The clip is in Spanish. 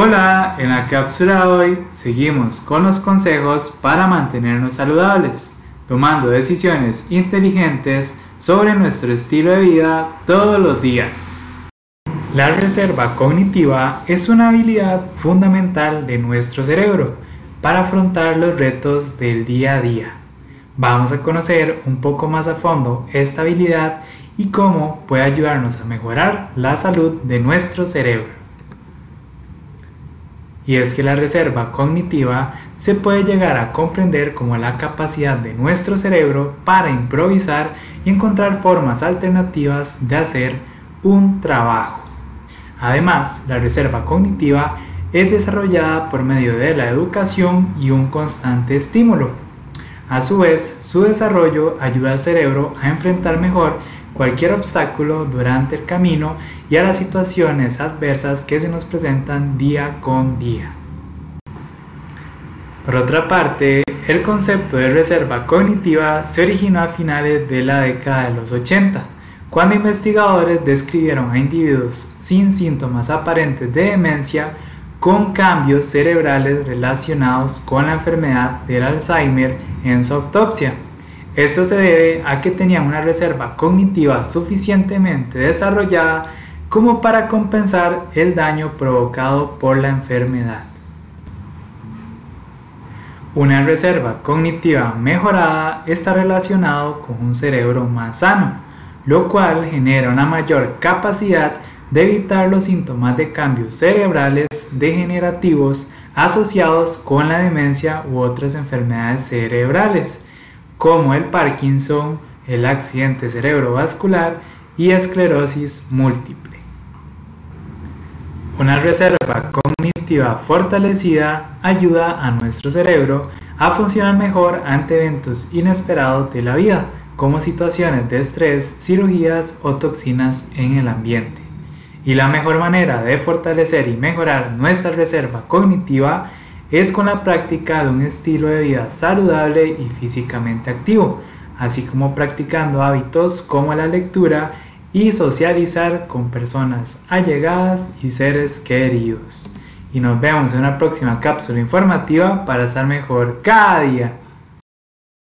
Hola, en la cápsula de hoy seguimos con los consejos para mantenernos saludables, tomando decisiones inteligentes sobre nuestro estilo de vida todos los días. La reserva cognitiva es una habilidad fundamental de nuestro cerebro para afrontar los retos del día a día. Vamos a conocer un poco más a fondo esta habilidad y cómo puede ayudarnos a mejorar la salud de nuestro cerebro. Y es que la reserva cognitiva se puede llegar a comprender como la capacidad de nuestro cerebro para improvisar y encontrar formas alternativas de hacer un trabajo. Además, la reserva cognitiva es desarrollada por medio de la educación y un constante estímulo. A su vez, su desarrollo ayuda al cerebro a enfrentar mejor cualquier obstáculo durante el camino y a las situaciones adversas que se nos presentan día con día. Por otra parte, el concepto de reserva cognitiva se originó a finales de la década de los 80, cuando investigadores describieron a individuos sin síntomas aparentes de demencia con cambios cerebrales relacionados con la enfermedad del Alzheimer en su autopsia. Esto se debe a que tenían una reserva cognitiva suficientemente desarrollada como para compensar el daño provocado por la enfermedad. Una reserva cognitiva mejorada está relacionada con un cerebro más sano, lo cual genera una mayor capacidad de evitar los síntomas de cambios cerebrales degenerativos asociados con la demencia u otras enfermedades cerebrales, como el Parkinson, el accidente cerebrovascular y esclerosis múltiple. Una reserva cognitiva fortalecida ayuda a nuestro cerebro a funcionar mejor ante eventos inesperados de la vida, como situaciones de estrés, cirugías o toxinas en el ambiente. Y la mejor manera de fortalecer y mejorar nuestra reserva cognitiva es con la práctica de un estilo de vida saludable y físicamente activo, así como practicando hábitos como la lectura y socializar con personas allegadas y seres queridos. Y nos vemos en una próxima cápsula informativa para estar mejor cada día.